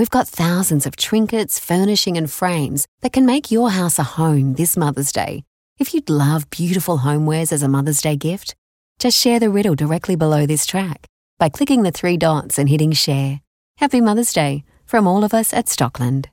We've got thousands of trinkets, furnishing and frames that can make your house a home this Mother's Day. If you'd love beautiful homewares as a Mother's Day gift, just share the riddle directly below this track by clicking the 3 dots and hitting share. Happy Mother's Day from all of us at Stockland.